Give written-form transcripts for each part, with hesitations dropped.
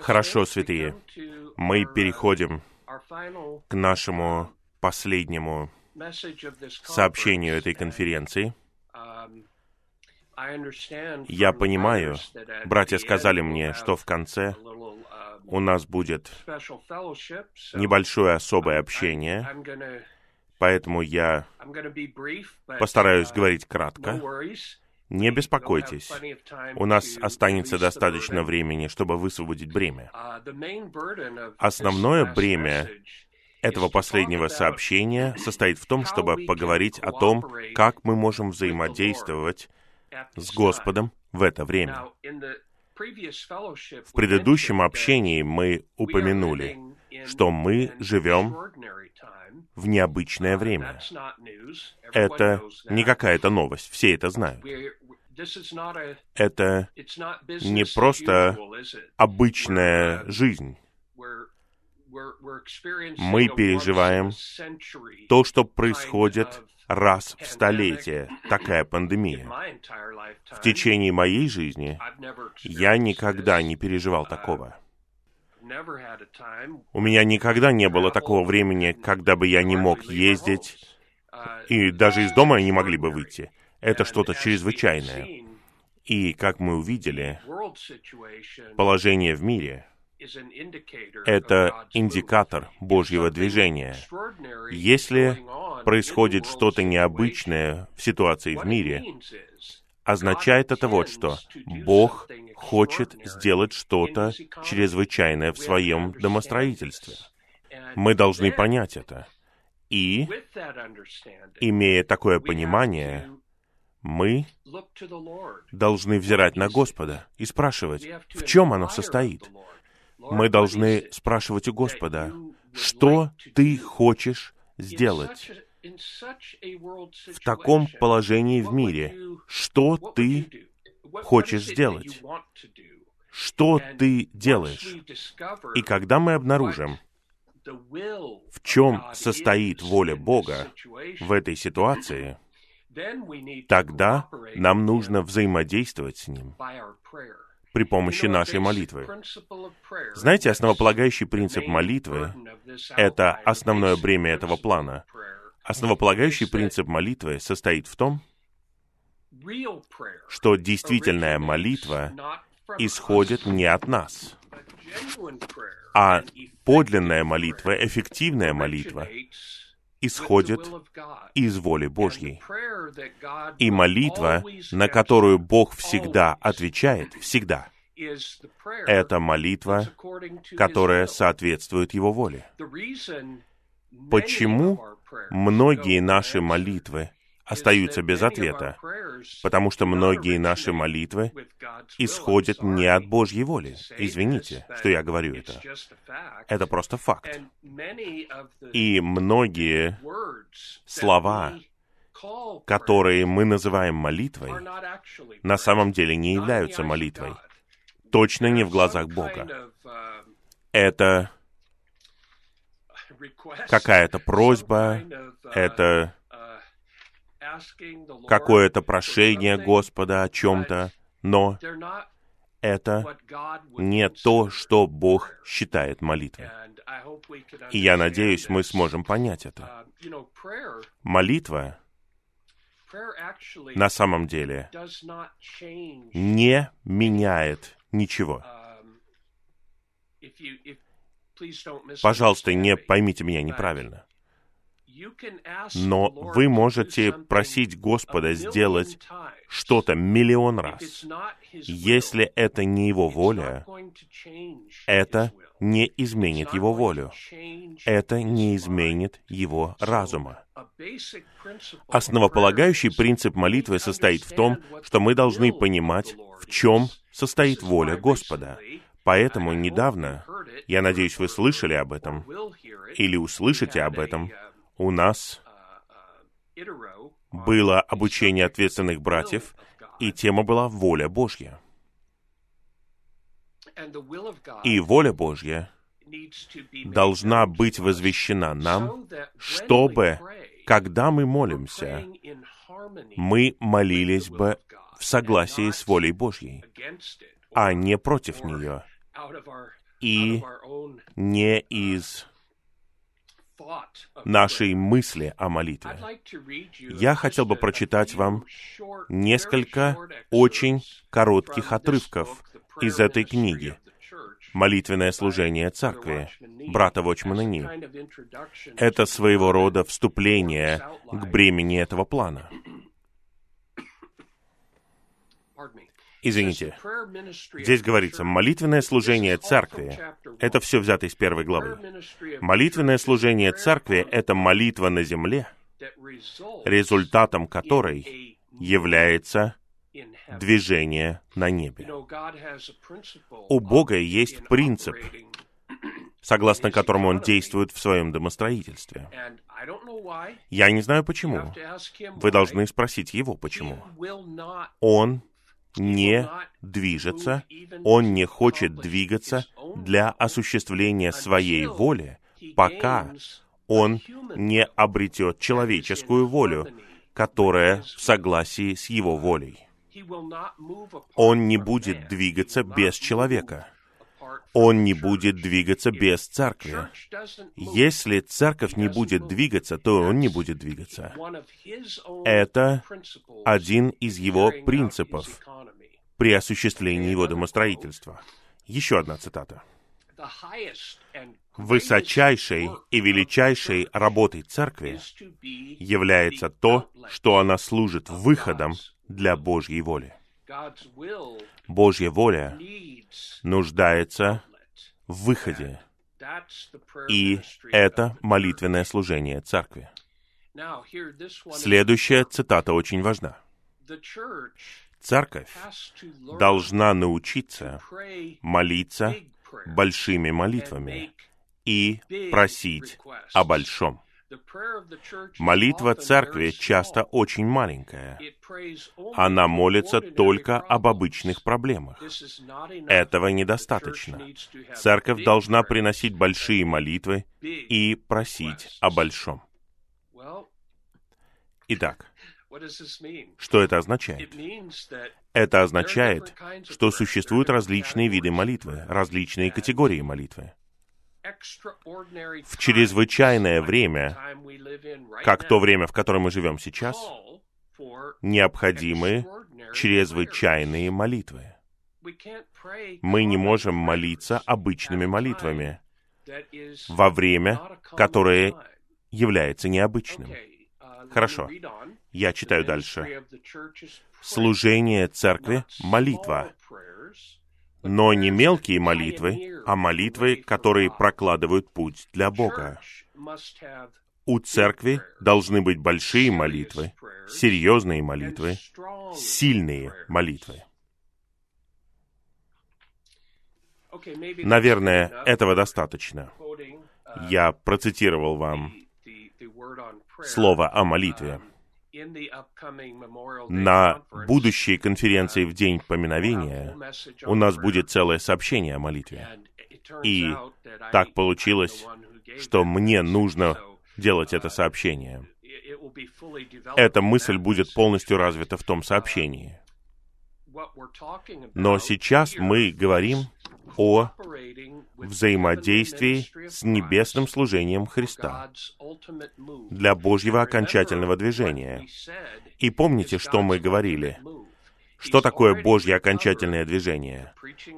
Хорошо, святые, мы переходим к нашему последнему сообщению этой конференции. Я понимаю, братья сказали мне, что в конце у нас будет небольшое особое общение, поэтому я постараюсь говорить кратко. Не беспокойтесь, у нас останется достаточно времени, чтобы высвободить бремя. Основное бремя этого последнего сообщения состоит в том, чтобы поговорить о том, как мы можем взаимодействовать с Господом в это время. В предыдущем общении мы упомянули, что мы живем в необычное время. Это не какая-то новость, все это знают. Это не просто обычная жизнь. Мы переживаем то, что происходит раз в столетие, такая пандемия. В течение моей жизни я никогда не переживал такого. У меня никогда не было такого времени, когда бы я не мог ездить, и даже из дома не могли бы выйти. Это что-то чрезвычайное. И, как мы увидели, положение в мире — это индикатор Божьего движения. Если происходит что-то необычное в ситуации в мире, означает это вот что. Бог хочет сделать что-то чрезвычайное в своем домостроительстве. Мы должны понять это. И, имея такое понимание, мы должны взирать на Господа и спрашивать, в чем оно состоит. Мы должны спрашивать у Господа, что Ты хочешь сделать в таком положении в мире, что Ты хочешь сделать, что Ты делаешь. И когда мы обнаружим, в чем состоит воля Бога в этой ситуации, тогда нам нужно взаимодействовать с Ним при помощи нашей молитвы. Знаете, основополагающий принцип молитвы — это основное бремя этого плана. Основополагающий принцип молитвы состоит в том, что действительная молитва исходит не от нас, а подлинная молитва, эффективная молитва исходит из воли Божьей. И молитва, на которую Бог всегда отвечает, всегда, это молитва, которая соответствует Его воле. Почему многие наши молитвы остаются без ответа? Потому что многие наши молитвы исходят не от Божьей воли. Извините, что я говорю это. Это просто факт. И многие слова, которые мы называем молитвой, на самом деле не являются молитвой. Точно не в глазах Бога. Это какая-то просьба, это какое-то прошение Господа о чем-то, но это не то, что Бог считает молитвой. И я надеюсь, мы сможем понять это. Молитва на самом деле не меняет ничего. Пожалуйста, не поймите меня неправильно. Но вы можете просить Господа сделать что-то миллион раз. Если это не Его воля, это не изменит Его волю. Это не изменит Его разума. Основополагающий принцип молитвы состоит в том, что мы должны понимать, в чем состоит воля Господа. Поэтому недавно, я надеюсь, вы слышали об этом, или услышите об этом, у нас было обучение ответственных братьев, и тема была «Воля Божья». И воля Божья должна быть возвещена нам, чтобы, когда мы молимся, мы молились бы в согласии с волей Божьей, а не против нее, и не из нашей мысли о молитве. Я хотел бы прочитать вам несколько очень коротких отрывков из этой книги «Молитвенное служение церкви» брата Вочмана Ни. Это своего рода вступление к бремени этого плана. Извините, здесь говорится, молитвенное служение церкви, это все взято из первой главы. Молитвенное служение церкви — это молитва на земле, результатом которой является движение на небе. У Бога есть принцип, согласно которому Он действует в своем домостроительстве. Я не знаю почему. Вы должны спросить Его, почему. Он не движется, Он не хочет двигаться для осуществления своей воли, пока Он не обретет человеческую волю, которая в согласии с Его волей. Он не будет двигаться без человека. Он не будет двигаться без церкви. Если церковь не будет двигаться, то Он не будет двигаться. Это один из Его принципов при осуществлении Его домостроительства. Еще одна цитата. Высочайшей и величайшей работой церкви является то, что она служит выходом для Божьей воли. Божья воля нуждается в выходе, и это молитвенное служение церкви. Следующая цитата очень важна. Церковь должна научиться молиться большими молитвами и просить о большом. Молитва церкви часто очень маленькая. Она молится только об обычных проблемах. Этого недостаточно. Церковь должна приносить большие молитвы и просить о большом. Итак, что это означает? Это означает, что существуют различные виды молитвы, различные категории молитвы. В чрезвычайное время, как то время, в котором мы живем сейчас, необходимы чрезвычайные молитвы. Мы не можем молиться обычными молитвами во время, которое является необычным. Хорошо, я читаю дальше. Служение церкви — молитва. Но не мелкие молитвы, а молитвы, которые прокладывают путь для Бога. У церкви должны быть большие молитвы, серьезные молитвы, сильные молитвы. Наверное, этого достаточно. Я процитировал вам слово о молитве. На будущей конференции в День Поминовения у нас будет целое сообщение о молитве. И так получилось, что мне нужно делать это сообщение. Эта мысль будет полностью развита в том сообщении. Но сейчас мы говорим о взаимодействии с небесным служением Христа для Божьего окончательного движения. И помните, что мы говорили? Что такое Божье окончательное движение?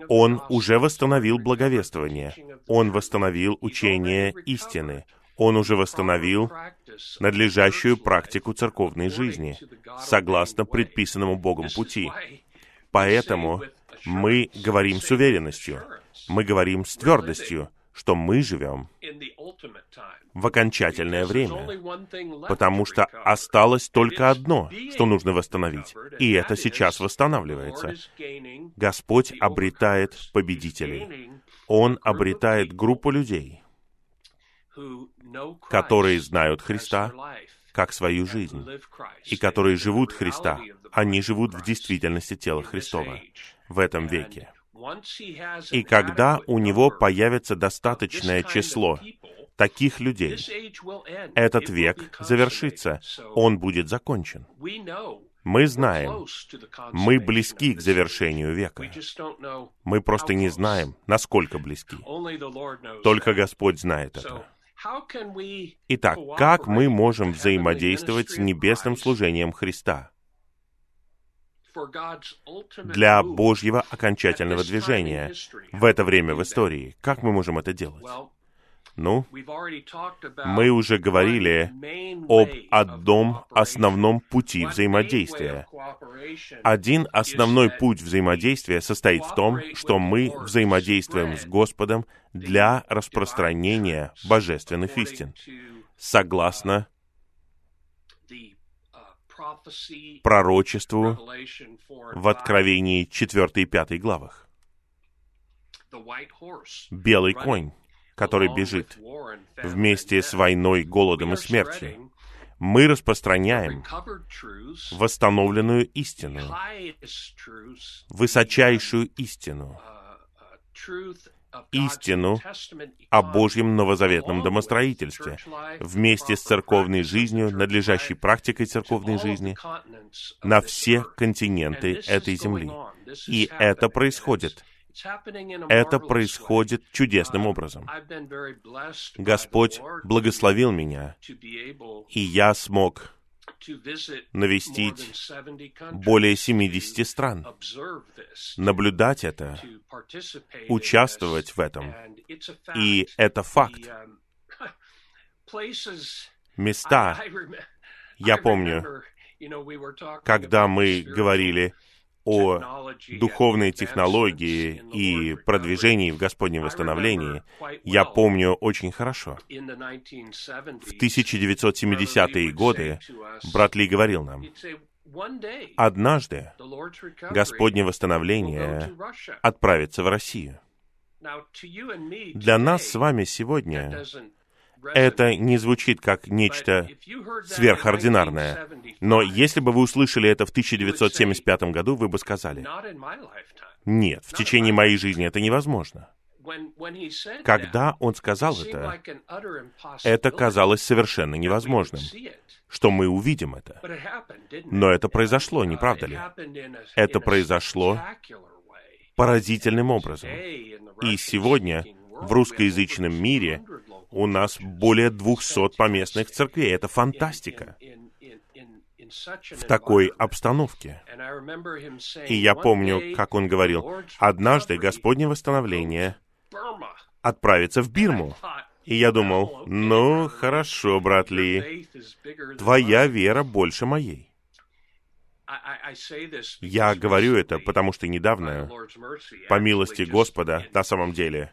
Он уже восстановил благовествование. Он восстановил учение истины. Он уже восстановил надлежащую практику церковной жизни, согласно предписанному Богом пути. Поэтому мы говорим с уверенностью, мы говорим с твердостью, что мы живем в окончательное время, потому что осталось только одно, что нужно восстановить, и это сейчас восстанавливается. Господь обретает победителей. Он обретает группу людей, которые знают Христа как свою жизнь, и которые живут Христа. Они живут в действительности тела Христова в этом веке. И когда у Него появится достаточное число таких людей. Этот век завершится, он будет закончен. Мы знаем, мы близки к завершению века. Мы просто не знаем, насколько близки. Только Господь знает это. Итак, как мы можем взаимодействовать с небесным служением Христа для Божьего окончательного движения в это время в истории? Как мы можем это делать? Ну, мы уже говорили об одном основном пути взаимодействия. Один основной путь взаимодействия состоит в том, что мы взаимодействуем с Господом для распространения божественных истин, согласно пророчеству в Откровении 4 и 5 главах. Белый конь, который бежит вместе с войной, голодом и смертью. Мы распространяем восстановленную истину, высочайшую истину, истину о Божьем новозаветном домостроительстве вместе с церковной жизнью, надлежащей практикой церковной жизни на все континенты этой земли. И это происходит. Это происходит чудесным образом. Господь благословил меня, и я смог навестить более 70 стран, наблюдать это, участвовать в этом. И это факт. Места, я помню, когда мы говорили о духовной технологии и продвижении в Господнем восстановлении, я помню очень хорошо. В 1970-е годы брат Ли говорил нам: однажды Господне восстановление отправится в Россию. Для нас с вами сегодня это не звучит как нечто сверхординарное. Но если бы вы услышали это в 1975 году, вы бы сказали: нет, в течение моей жизни это невозможно. Когда он сказал это казалось совершенно невозможным, что мы увидим это. Но это произошло, не правда ли? Это произошло поразительным образом. И сегодня в русскоязычном мире у нас более 200 поместных церквей. Это фантастика в такой обстановке. И я помню, как он говорил: однажды Господне восстановление отправится в Бирму. И я думал: ну, хорошо, брат Ли, твоя вера больше моей. Я говорю это, потому что недавно, по милости Господа, на самом деле,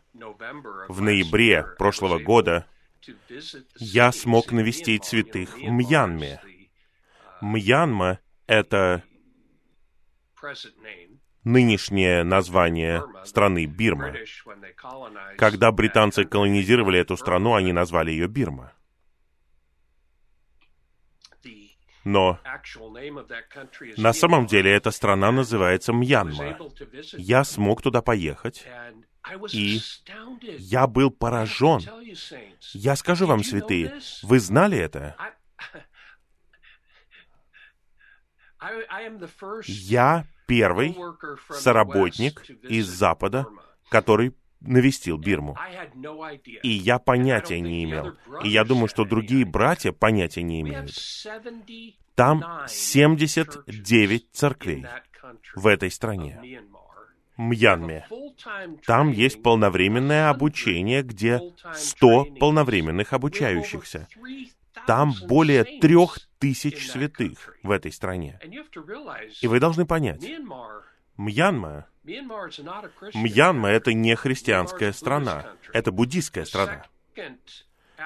в ноябре прошлого года, я смог навестить святых в Мьянме. Мьянма — это нынешнее название страны Бирма. Когда британцы колонизировали эту страну, они назвали ее Бирма. Но на самом деле эта страна называется Мьянма. Я смог туда поехать, и я был поражен. Я скажу вам, святые, вы знали это? Я первый соработник из Запада, который навестил Бирму. И я понятия не имел. И я думаю, что другие братья понятия не имеют. Там 79 церквей в этой стране, Мьянме. Там есть полновременное обучение, где 100 полновременных обучающихся. Там более 3000 святых в этой стране. И вы должны понять, Мьянма — это не христианская страна, это буддийская страна.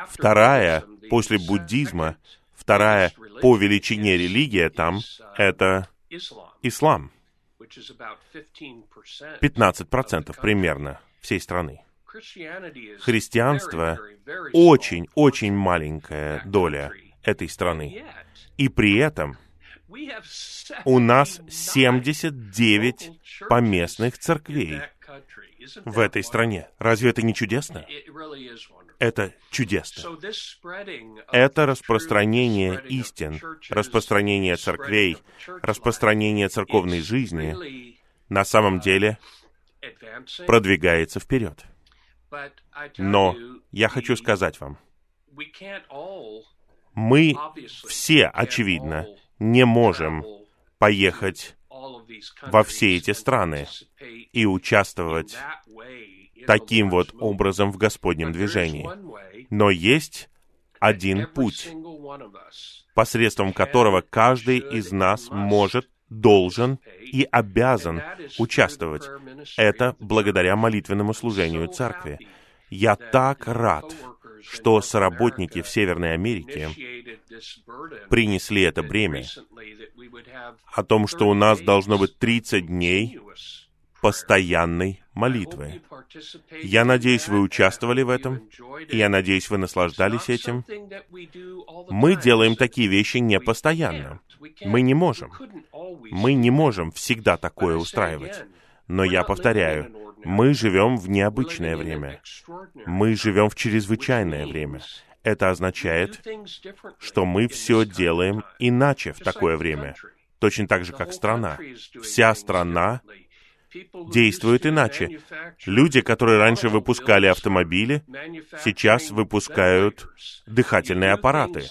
Вторая после буддизма, вторая по величине религия там — это ислам. 15% примерно всей страны. Христианство — очень-очень маленькая доля этой страны. И при этом у нас 79 поместных церквей в этой стране. Разве это не чудесно? это чудесно. Это распространение истин, распространение церквей, распространение церковной жизни на самом деле продвигается вперед. Но я хочу сказать вам, мы все, очевидно, не можем поехать во все эти страны и участвовать таким вот образом в Господнем движении. Но есть один путь, посредством которого каждый из нас может, должен и обязан участвовать. Это благодаря молитвенному служению церкви. Я так рад, что соработники в Северной Америке принесли это бремя о том, что у нас должно быть 30 дней постоянной молитвы. Я надеюсь, вы участвовали в этом, и я надеюсь, вы наслаждались этим. Мы делаем такие вещи не постоянно. Мы не можем всегда такое устраивать. Но я повторяю, мы живем в необычное время. Мы живем в чрезвычайное время. Это означает, что мы все делаем иначе в такое время. Точно так же, как страна. Вся страна действует иначе. Люди, которые раньше выпускали автомобили, сейчас выпускают дыхательные аппараты.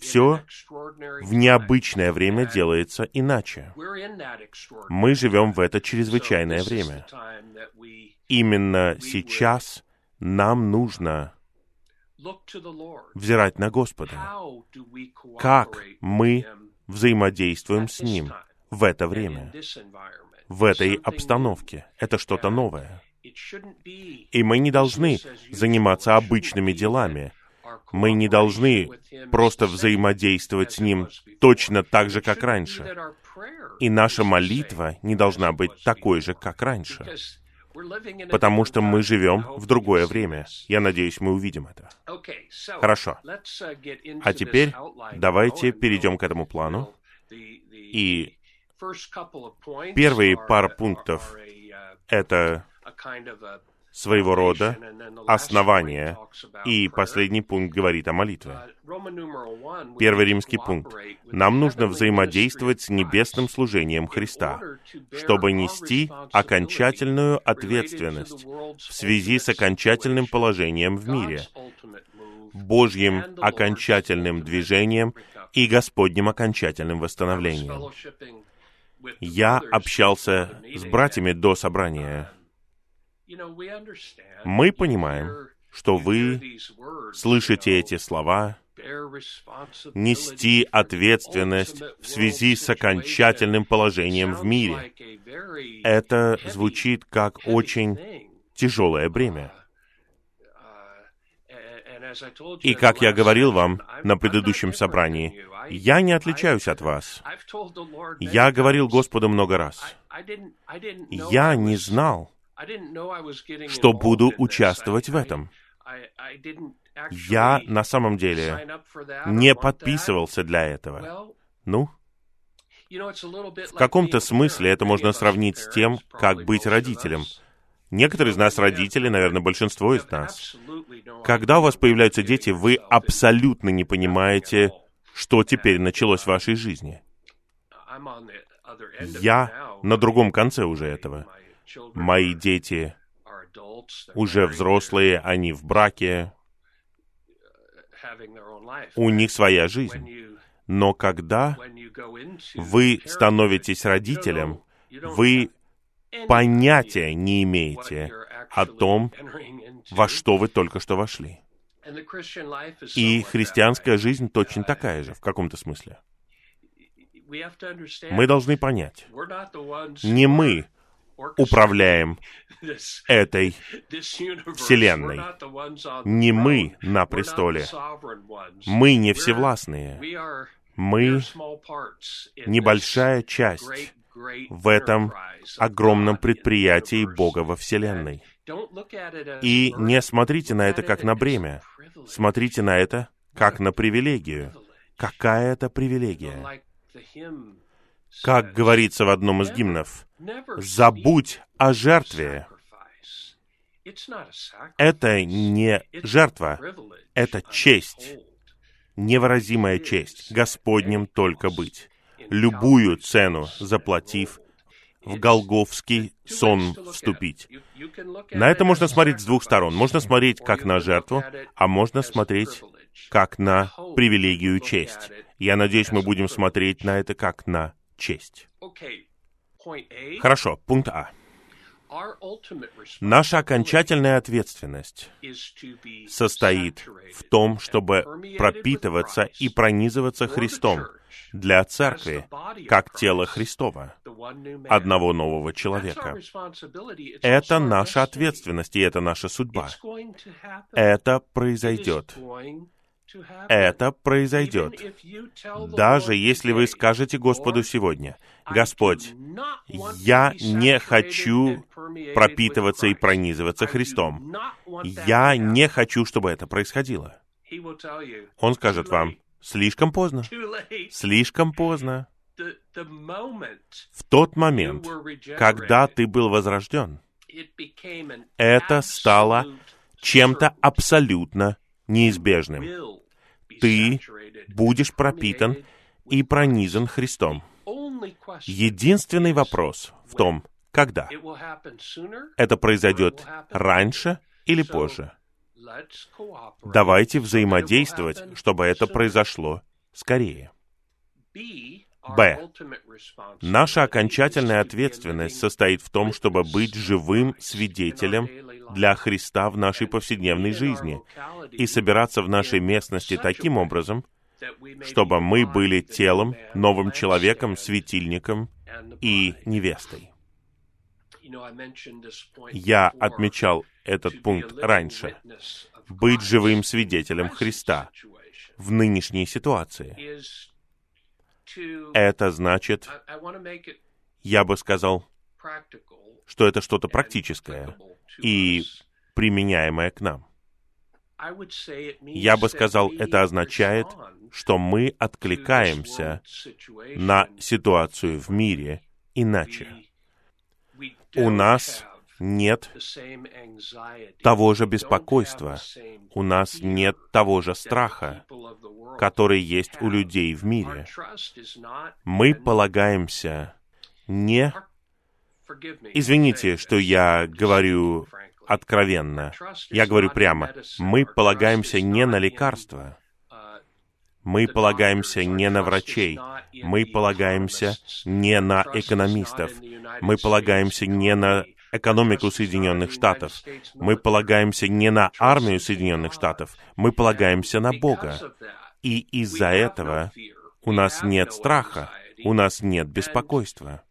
Все в необычное время делается иначе. Мы живем в это чрезвычайное время. Именно сейчас нам нужно взирать на Господа. Как мы взаимодействуем с Ним в это время? В этой обстановке. Это что-то новое. И мы не должны заниматься обычными делами. Мы не должны просто взаимодействовать с Ним точно так же, как раньше. И наша молитва не должна быть такой же, как раньше. Потому что мы живем в другое время. Я надеюсь, мы увидим это. Хорошо. А теперь давайте перейдем к этому плану. И первые пару пунктов — это своего рода основание, и последний пункт говорит о молитве. Первый римский пункт. Нам нужно взаимодействовать с небесным служением Христа, чтобы нести окончательную ответственность в связи с окончательным положением в мире, Божьим окончательным движением и Господним окончательным восстановлением. Я общался с братьями до собрания. Мы понимаем, что вы слышите эти слова «нести ответственность в связи с окончательным положением в мире». Это звучит как очень тяжелое бремя. И, как я говорил вам на предыдущем собрании, я не отличаюсь от вас. Я говорил Господу много раз. Я не знал, что буду участвовать в этом. Я на самом деле не подписывался для этого. Ну? В каком-то смысле это можно сравнить с тем, как быть родителем. Некоторые из нас родители, наверное, большинство из нас. Когда у вас появляются дети, вы абсолютно не понимаете, что теперь началось в вашей жизни. Я на другом конце уже этого. Мои дети уже взрослые, они в браке, у них своя жизнь. Но когда вы становитесь родителем, вы понятия не имеете о том, во что вы только что вошли. И христианская жизнь точно такая же, в каком-то смысле. Мы должны понять, не мы управляем этой вселенной. Не мы на престоле. Мы не всевластные. Мы небольшая часть в этом огромном предприятии Бога во Вселенной. И не смотрите на это как на бремя. Смотрите на это как на привилегию. Какая это привилегия? Как говорится в одном из гимнов, «Забудь о жертве Это не жертва, это честь, невыразимая честь, Господним только быть, любую цену заплатив, в голгофский сон вступить. На это можно смотреть с двух сторон. Можно смотреть как на жертву, а можно смотреть как на привилегию честь. Я надеюсь, мы будем смотреть на это как на честь. Хорошо, пункт А. Наша окончательная ответственность состоит в том, чтобы пропитываться и пронизываться Христом для Церкви, как тело Христова, одного нового человека. Это наша ответственность, и это наша судьба. Это произойдет. Это произойдет. Даже если вы скажете Господу сегодня: «Господь, я не хочу пропитываться и пронизываться Христом. Я не хочу, чтобы это происходило». Он скажет вам: «Слишком поздно. Слишком поздно». В тот момент, когда ты был возрожден, это стало чем-то абсолютно неизбежным. Ты будешь пропитан и пронизан Христом. Единственный вопрос в том, когда. Это произойдет раньше или позже. Давайте взаимодействовать, чтобы это произошло скорее. Б. Наша окончательная ответственность состоит в том, чтобы быть живым свидетелем для Христа в нашей повседневной жизни и собираться в нашей местности таким образом, чтобы мы были телом, новым человеком, светильником и невестой. Я отмечал этот пункт раньше. Быть живым свидетелем Христа в нынешней ситуации. Это значит, я бы сказал, что это что-то практическое и применяемое к нам. Я бы сказал, это означает, что мы откликаемся на ситуацию в мире иначе. У нас нет того же беспокойства, у нас нет того же страха, который есть у людей в мире. Мы полагаемся не... Извините, что я говорю откровенно. Я говорю прямо. Мы полагаемся не на лекарства. Мы полагаемся не на врачей. Мы полагаемся не на экономистов. Мы полагаемся не на экономику Соединенных Штатов. Мы полагаемся не на армию Соединенных Штатов. Мы полагаемся на Бога. И из-за этого у нас нет страха, у нас нет беспокойства.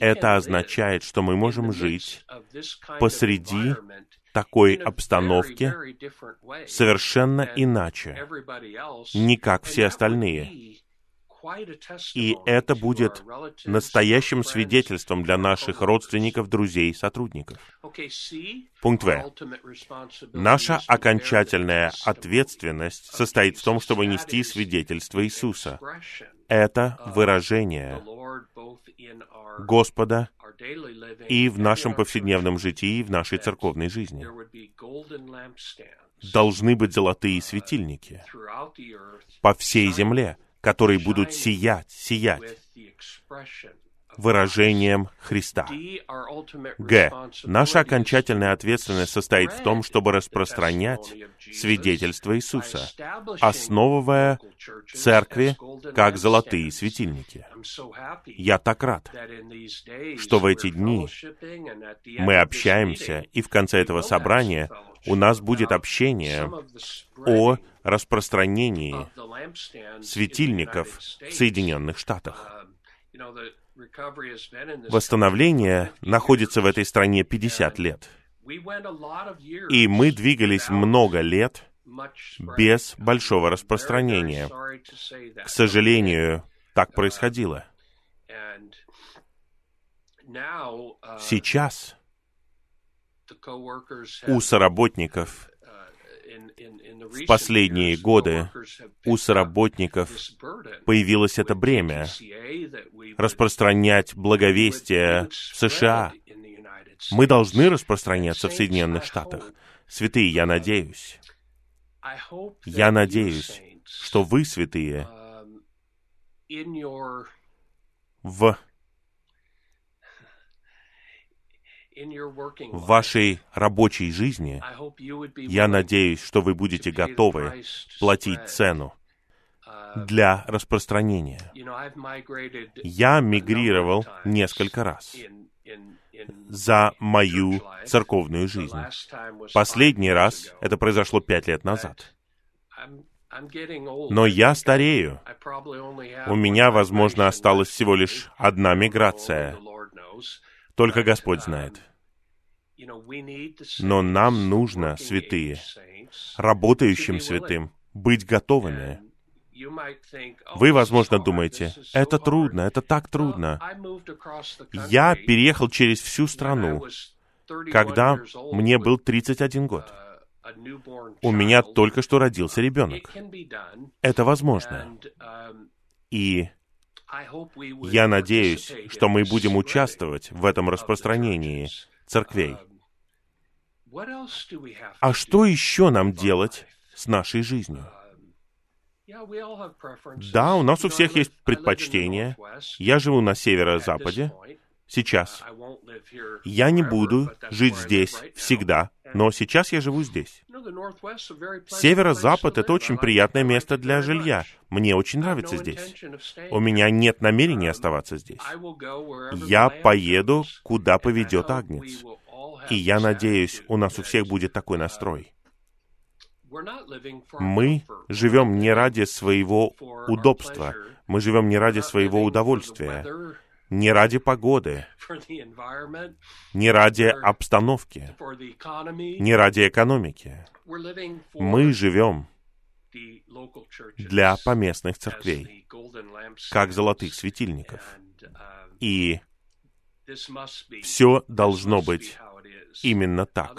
Это означает, что мы можем жить посреди такой обстановки совершенно иначе, не как все остальные. И это будет настоящим свидетельством для наших родственников, друзей, сотрудников. Пункт В. Наша окончательная ответственность состоит в том, чтобы нести свидетельство Иисуса. Это выражение Господа и в нашем повседневном житии, и в нашей церковной жизни. Должны быть золотые светильники по всей земле, которые будут сиять выражением Христа. Г. Наша окончательная ответственность состоит в том, чтобы распространять свидетельство Иисуса, основывая церкви как золотые светильники. Я так рад, что в эти дни мы общаемся, и в конце этого собрания у нас будет общение о распространении светильников в Соединенных Штатах. Восстановление находится в этой стране 50 лет. И мы двигались много лет без большого распространения. К сожалению, так происходило. Сейчас у соработников в последние годы у соработников появилось это бремя распространять благовестие в США, Мы должны распространяться в Соединенных Штатах. Святые, я надеюсь, что вы, святые, в вашей рабочей жизни, я надеюсь, что вы будете готовы платить цену для распространения. Я мигрировал несколько раз за мою церковную жизнь. Последний раз это произошло 5 лет назад. Но я старею. У меня, возможно, осталась всего лишь одна миграция. Только Господь знает. Но нам нужно, святые, работающим святым, быть готовыми. Вы, возможно, думаете, это трудно, это так трудно. Я переехал через всю страну, когда мне был 31 год. У меня только что родился ребенок. Это возможно. И я надеюсь, что мы будем участвовать в этом распространении церквей. А что еще нам делать с нашей жизнью? Да, у нас у всех есть предпочтения. Я живу на северо-западе сейчас. Я не буду жить здесь всегда, но сейчас я живу здесь. Северо-запад — это очень приятное место для жилья. Мне очень нравится здесь. У меня нет намерения оставаться здесь. Я поеду, куда поведет Агнец. И я надеюсь, у нас у всех будет такой настрой. Мы живем не ради своего удобства, мы живем не ради своего удовольствия, не ради погоды, не ради обстановки, не ради экономики. Мы живем для поместных церквей, как золотых светильников. И все должно быть именно так.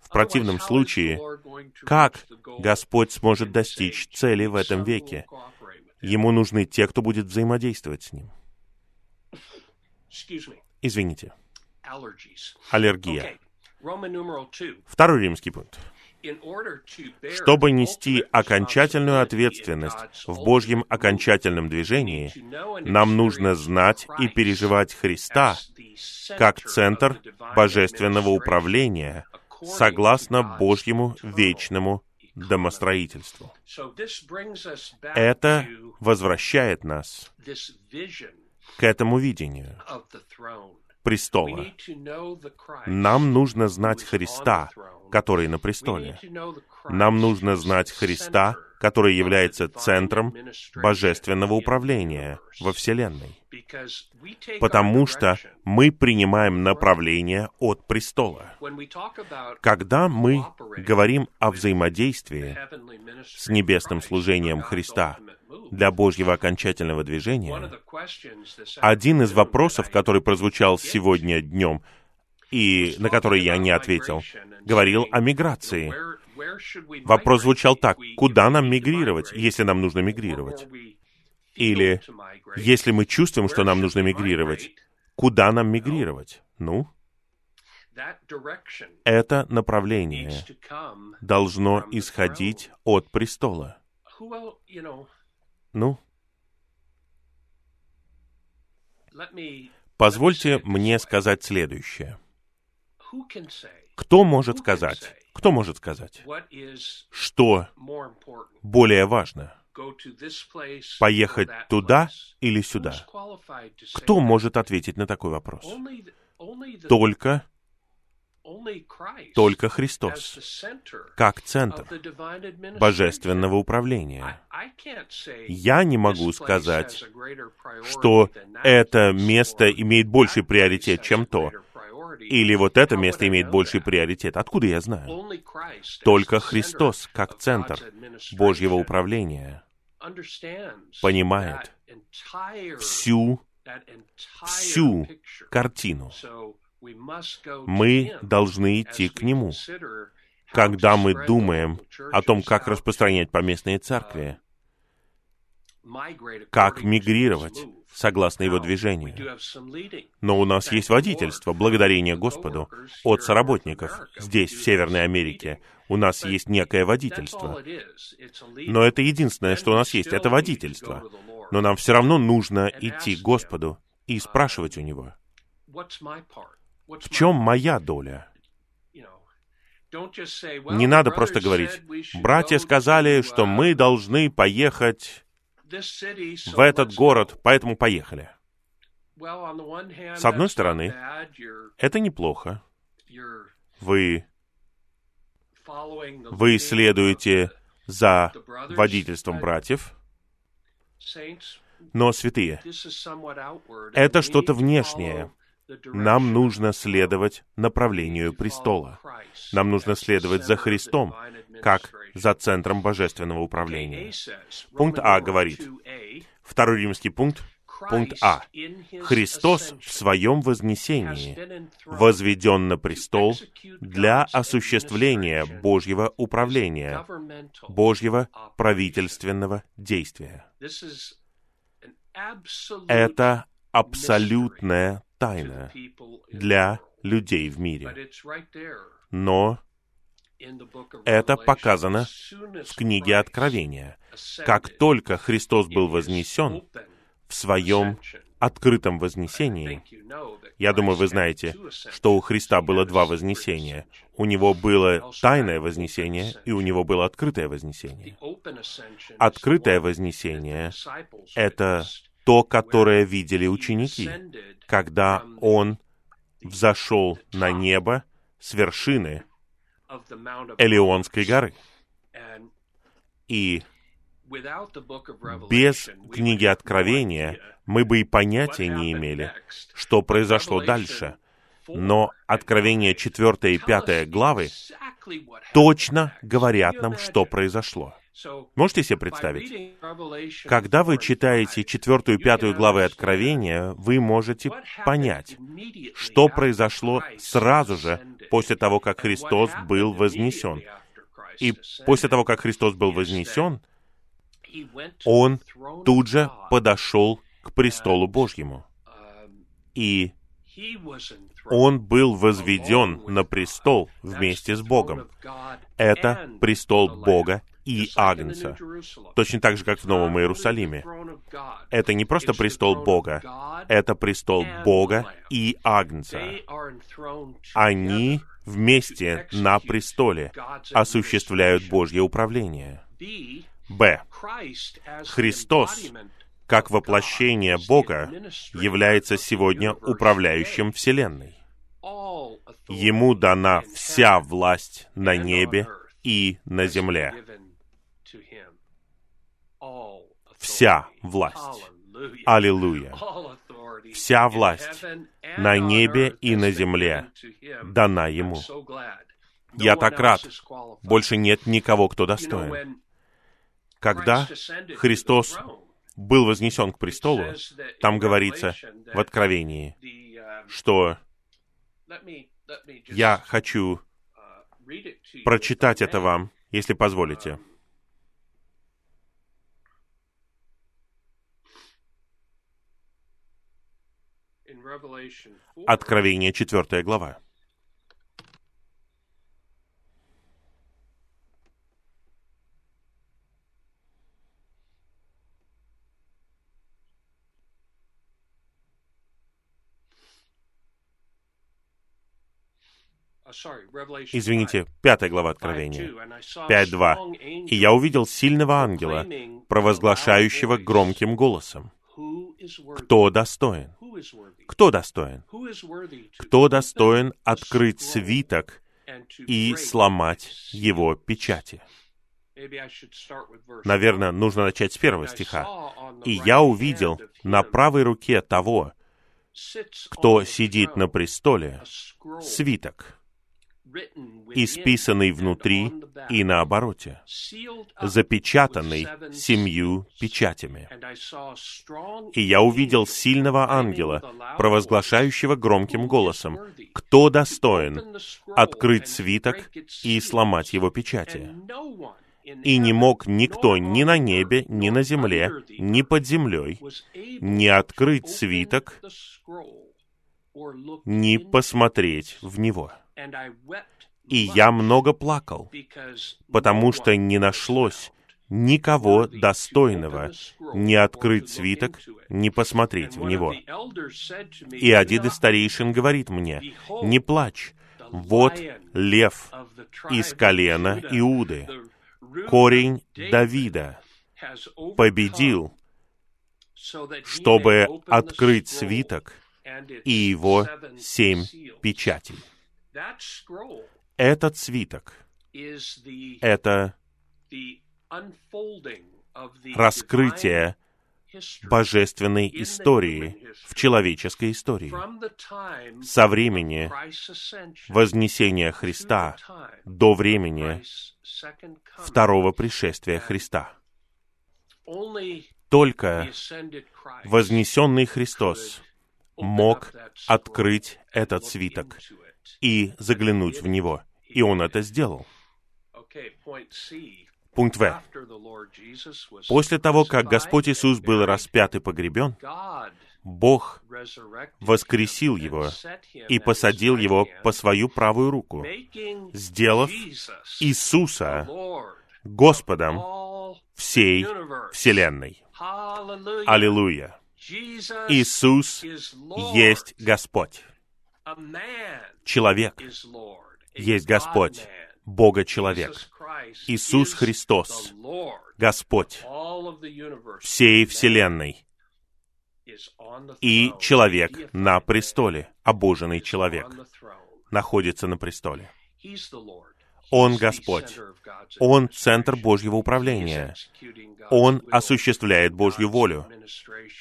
В противном случае, как Господь сможет достичь цели в этом веке? Ему нужны те, кто будет взаимодействовать с Ним. Извините. Аллергия. Второй римский пункт. Чтобы нести окончательную ответственность в Божьем окончательном движении, нам нужно знать и переживать Христа как центр божественного управления согласно Божьему вечному домостроительству. Это возвращает нас к этому видению престола. Нам нужно знать Христа, который на престоле. Нам нужно знать Христа, который является центром божественного управления во Вселенной, потому что мы принимаем направление от престола. Когда мы говорим о взаимодействии с небесным служением Христа для Божьего окончательного движения, один из вопросов, который прозвучал сегодня днем, и на который я не ответил, говорил о миграции. Вопрос звучал так: куда нам мигрировать, если нам нужно мигрировать? Или, если мы чувствуем, что нам нужно мигрировать, куда нам мигрировать? Ну, это направление должно исходить от престола. Ну, позвольте мне сказать следующее. Кто может сказать, что более важно? Поехать туда или сюда? Кто может ответить на такой вопрос? Только Христос, как центр божественного управления. Я не могу сказать, что это место имеет больший приоритет, чем то, или вот это место имеет больший приоритет. Откуда я знаю? Только Христос, как центр Божьего управления, понимает всю картину. Мы должны идти к Нему, когда мы думаем о том, как распространять поместные церкви. как мигрировать, согласно его движению. Но у нас есть водительство, благодарение Господу, от соработников здесь, в Северной Америке. У нас есть некое водительство. Но это единственное, что у нас есть, это водительство. Но нам все равно нужно идти к Господу и спрашивать у Него, в чем моя доля? Не надо просто говорить, братья сказали, что мы должны поехать в этот город, поэтому поехали. С одной стороны, это неплохо. Вы следуете за водительством братьев, но, святые, это что-то внешнее. Нам нужно следовать направлению престола. Нам нужно следовать за Христом, как за центром божественного управления. Пункт А говорит, второй римский пункт, пункт А. Христос в Своем вознесении возведен на престол для осуществления Божьего управления, Божьего правительственного действия. Это абсолютная тайна для людей в мире. Но это показано в книге Откровения. Как только Христос был вознесен в Своем открытом вознесении, я думаю, вы знаете, что у Христа было два вознесения. У Него было тайное вознесение, и у Него было открытое вознесение. Открытое вознесение — это то, которое видели ученики, когда Он взошел на небо с вершины Елеонской горы. И без книги Откровения мы бы и понятия не имели, что произошло дальше. Но Откровение 4 и 5 главы точно говорят нам, что произошло. Можете себе представить? Когда вы читаете 4 и 5 главы Откровения, вы можете понять, что произошло сразу же после того, как Христос был вознесен. И после того, как Христос был вознесен, Он тут же подошел к престолу Божьему. И Он был возведен на престол вместе с Богом. Это престол Бога и Агнца. Точно так же, как в Новом Иерусалиме. Это не просто престол Бога, это престол Бога и Агнца. Они вместе на престоле осуществляют Божье управление. Б. Христос, как воплощение Бога, является сегодня управляющим Вселенной. Ему дана вся власть на небе и на земле. Вся власть. Аллилуйя. Вся власть на небе и на земле дана Ему. Я так рад. Больше нет никого, кто достоин. Когда Христос был вознесен к престолу, там говорится в Откровении, что я хочу прочитать это вам, если позволите. Откровение 4 глава. Извините, 5 глава Откровения, 5:2. «И я увидел сильного ангела, провозглашающего громким голосом: кто достоин? Кто достоин? Кто достоин открыть свиток и сломать его печати?» Наверное, нужно начать с 1 стиха. «И я увидел на правой руке того, кто сидит на престоле, свиток, исписанный внутри и на обороте, запечатанный 7 печатями. И я увидел сильного ангела, провозглашающего громким голосом: кто достоин открыть свиток и сломать его печати? и не мог никто ни на небе, ни на земле, ни под землей не открыть свиток, ни посмотреть в него. И я много плакал, потому что не нашлось никого достойного ни открыть свиток, ни посмотреть в него. И один из старейшин говорит мне: «Не плачь, вот лев из колена Иуды, корень Давида, победил, чтобы открыть свиток и его 7 печатей». Этот свиток — это раскрытие божественной истории в человеческой истории. Со времени Вознесения Христа до времени Второго пришествия Христа. Только Вознесенный Христос мог открыть этот свиток и заглянуть в него. И Он это сделал. Пункт В. После того, как Господь Иисус был распят и погребен, Бог воскресил Его и посадил Его по свою правую руку, сделав Иисуса Господом всей вселенной. Аллилуйя! Иисус есть Господь. Человек есть Господь, Бога-человек. Иисус Христос, Господь всей вселенной. И человек на престоле, обоженный человек, находится на престоле. Он Господь. Он центр Божьего управления. Он осуществляет Божью волю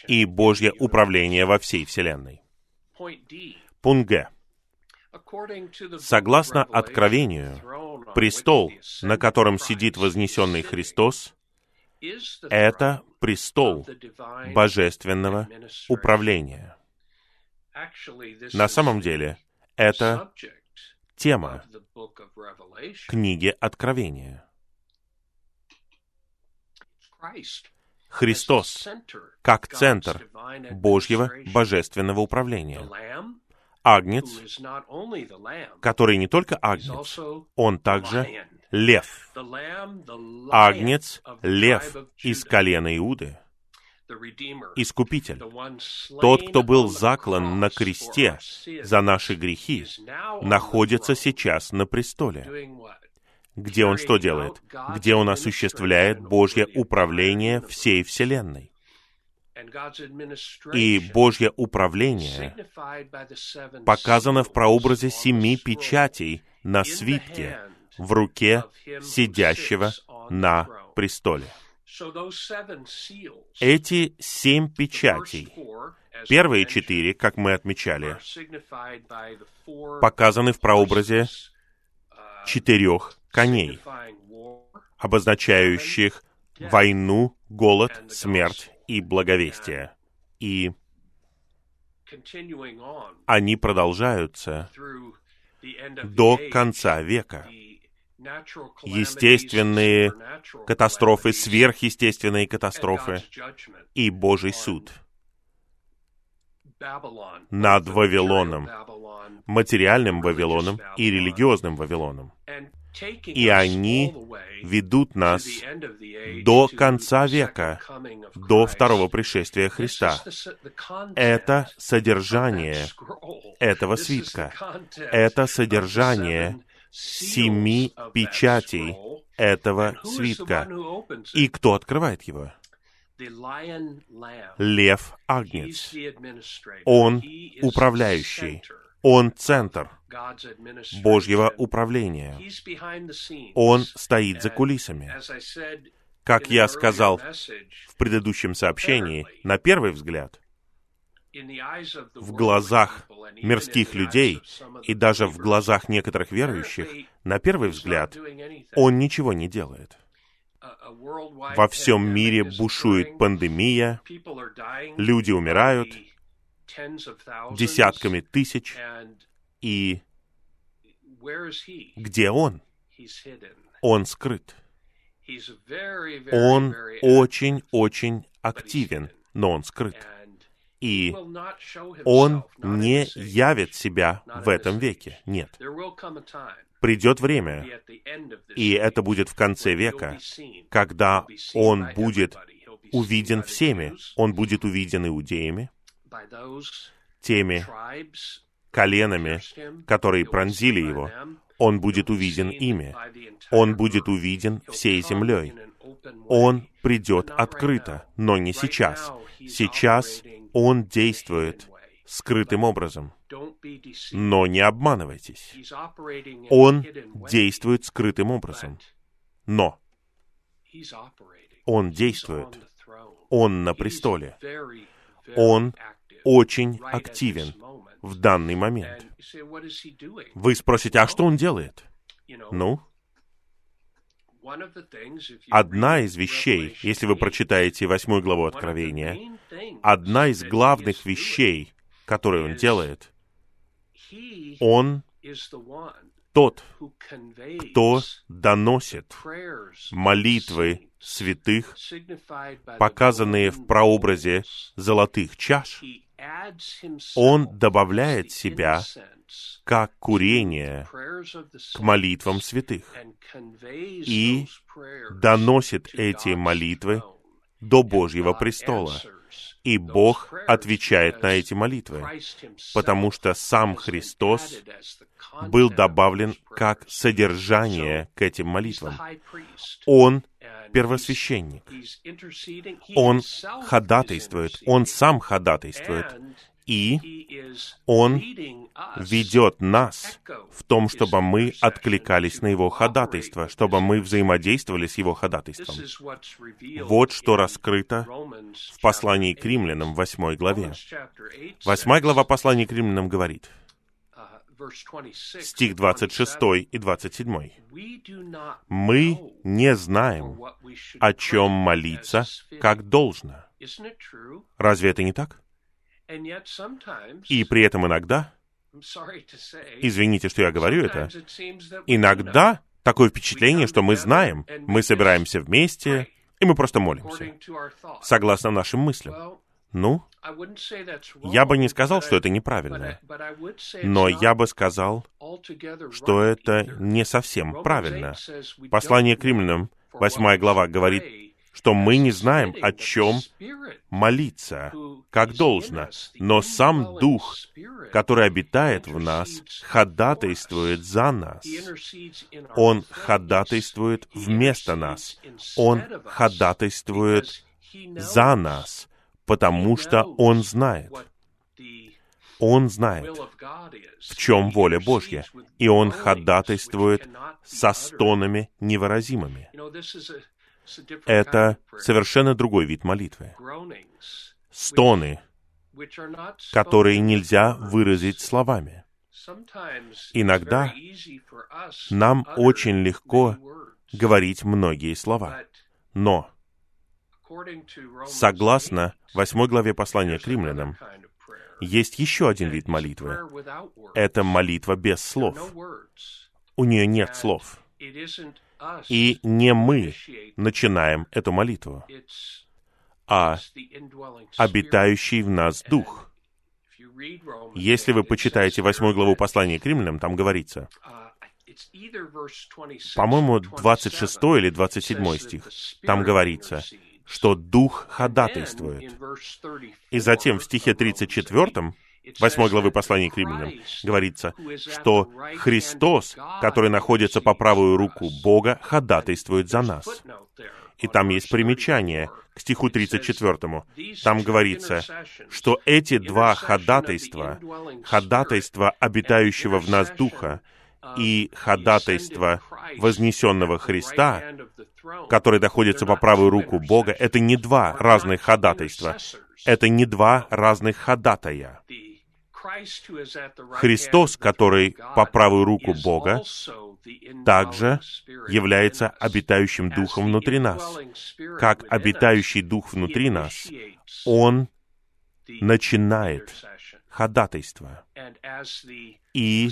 и Божье управление во всей вселенной. Пункт Г. Согласно Откровению, престол, на котором сидит вознесенный Христос, это престол божественного управления. На самом деле, это тема книги Откровения. Христос как центр Божьего божественного управления. Агнец, который не только агнец, он также лев. Агнец, лев из колена Иуды, Искупитель, тот, кто был заклан на кресте за наши грехи, находится сейчас на престоле. Где он что делает? Где он осуществляет Божье управление всей вселенной. И Божье управление показано в прообразе 7 печатей на свитке в руке сидящего на престоле. Эти 7 печатей, первые 4, как мы отмечали, показаны в прообразе 4 коней, обозначающих войну, голод, смерть и благовестие. И они продолжаются до конца века. Естественные катастрофы, сверхъестественные катастрофы и Божий суд над Вавилоном, материальным Вавилоном и религиозным Вавилоном. И они ведут нас до конца века, до второго пришествия Христа. Это содержание этого свитка. Это содержание 7 печатей этого свитка. И кто открывает его? Лев-агнец. Он управляющий. Он центр Божьего управления. Он стоит за кулисами. Как я сказал в предыдущем сообщении, на первый взгляд, в глазах мирских людей и даже в глазах некоторых верующих, на первый взгляд, он ничего не делает. Во всем мире бушует пандемия, люди умирают десятками тысяч, и где он? Он скрыт. Он очень-очень активен, но он скрыт. И он не явит себя в этом веке. Нет. Придет время, и это будет в конце века, когда он будет увиден всеми. Он будет увиден иудеями, теми коленами, которые пронзили его. Он будет увиден ими. Он будет увиден всей землей. Он придет открыто, но не сейчас. Сейчас он действует скрытым образом. Но не обманывайтесь. Он действует скрытым образом. Но он действует. Он на престоле. Он очень активен в данный момент. Вы спросите, а что он делает? Ну, одна из вещей, если вы прочитаете 8 главу Откровения, одна из главных вещей, которую он делает, он тот, кто доносит молитвы святых, показанные в прообразе золотых чаш. Он добавляет себя, как курение, к молитвам святых и доносит эти молитвы до Божьего престола. И Бог отвечает на эти молитвы, потому что сам Христос был добавлен как содержание к этим молитвам. Он первосвященник. Он ходатайствует. Он сам ходатайствует. И он ведет нас в том, чтобы мы откликались на его ходатайство, чтобы мы взаимодействовали с его ходатайством. Вот что раскрыто в послании к Римлянам, 8 главе. 8 глава послания к Римлянам говорит, стих 26 и 27. «Мы не знаем, о чем молиться, как должно». Разве это не так? И при этом иногда, извините, что я говорю это, иногда такое впечатление, что мы знаем, мы собираемся вместе, и мы просто молимся, согласно нашим мыслям. Ну, я бы не сказал, что это неправильно, но я бы сказал, что это не совсем правильно. Послание к Римлянам, 8 глава, говорит, что мы не знаем, о чем молиться, как должно, но сам Дух, который обитает в нас, ходатайствует за нас. Он ходатайствует вместо нас. Он ходатайствует за нас, потому что он знает. Он знает, в чем воля Божья, и он ходатайствует со стонами невыразимыми. Это совершенно другой вид молитвы. Стоны, которые нельзя выразить словами. Иногда нам очень легко говорить многие слова. Но, согласно 8 главе послания к Римлянам, есть еще один вид молитвы. Это молитва без слов. У нее нет слов. И не мы начинаем эту молитву, а обитающий в нас Дух. Если вы почитаете 8 главу послания к Римлянам, там говорится, по-моему, 26 или 27 стих, там говорится, что Дух ходатайствует. И затем в стихе 34, 8 главы послания к Римлянам, говорится, что Христос, который находится по правую руку Бога, ходатайствует за нас. И там есть примечание к стиху 34. Там говорится, что эти два ходатайства, ходатайство обитающего в нас Духа и ходатайство вознесенного Христа, который находится по правую руку Бога, это не два разных ходатайства, это не два разных ходатая. Христос, который по правую руку Бога, также является обитающим Духом внутри нас. Как обитающий Дух внутри нас, Он начинает ходатайство. И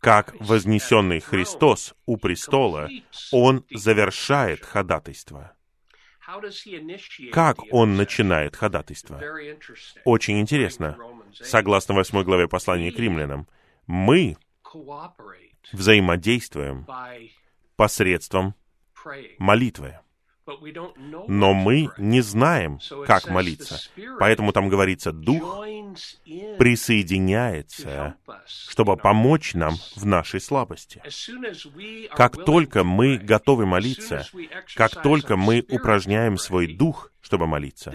как вознесенный Христос у престола, Он завершает ходатайство. Как Он начинает ходатайство? Очень интересно. Согласно 8 главе послания к Римлянам, мы взаимодействуем посредством молитвы. Но мы не знаем, как молиться. Поэтому там говорится, Дух присоединяется, чтобы помочь нам в нашей слабости. Как только мы готовы молиться, как только мы упражняем свой Дух, чтобы молиться,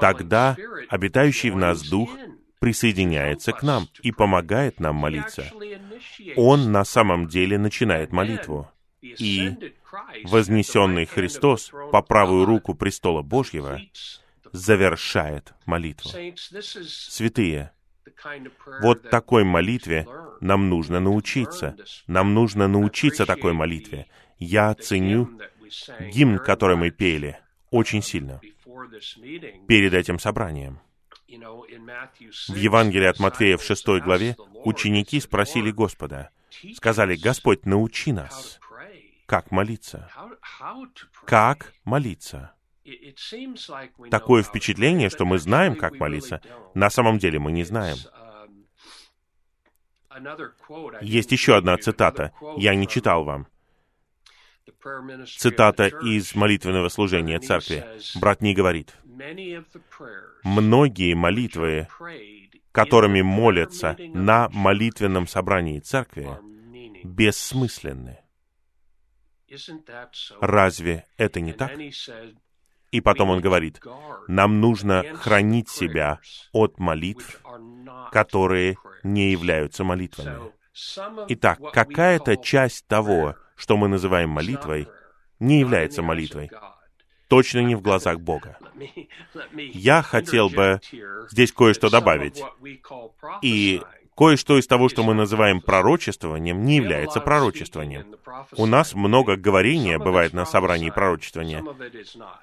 тогда обитающий в нас Дух присоединяется к нам и помогает нам молиться. Он на самом деле начинает молитву. И вознесенный Христос по правую руку престола Божьего завершает молитву. Святые, вот такой молитве нам нужно научиться. Нам нужно научиться такой молитве. Я ценю гимн, который мы пели, очень сильно перед этим собранием. В Евангелии от Матфея в 6 главе ученики спросили Господа, сказали: «Господь, научи нас, как молиться». Как молиться? Такое впечатление, что мы знаем, как молиться. На самом деле мы не знаем. Есть еще одна цитата. Я не читал вам. Цитата из молитвенного служения церкви. Брат Ни говорит: «Многие молитвы, которыми молятся на молитвенном собрании церкви, бессмысленны». Разве это не так? И потом он говорит: нам нужно хранить себя от молитв, которые не являются молитвами. Итак, какая-то часть того, что мы называем молитвой, не является молитвой. Точно не в глазах Бога. Я хотел бы здесь кое-что добавить. И кое-что из того, что мы называем пророчествованием, не является пророчествованием. У нас много говорения бывает на собрании пророчествования.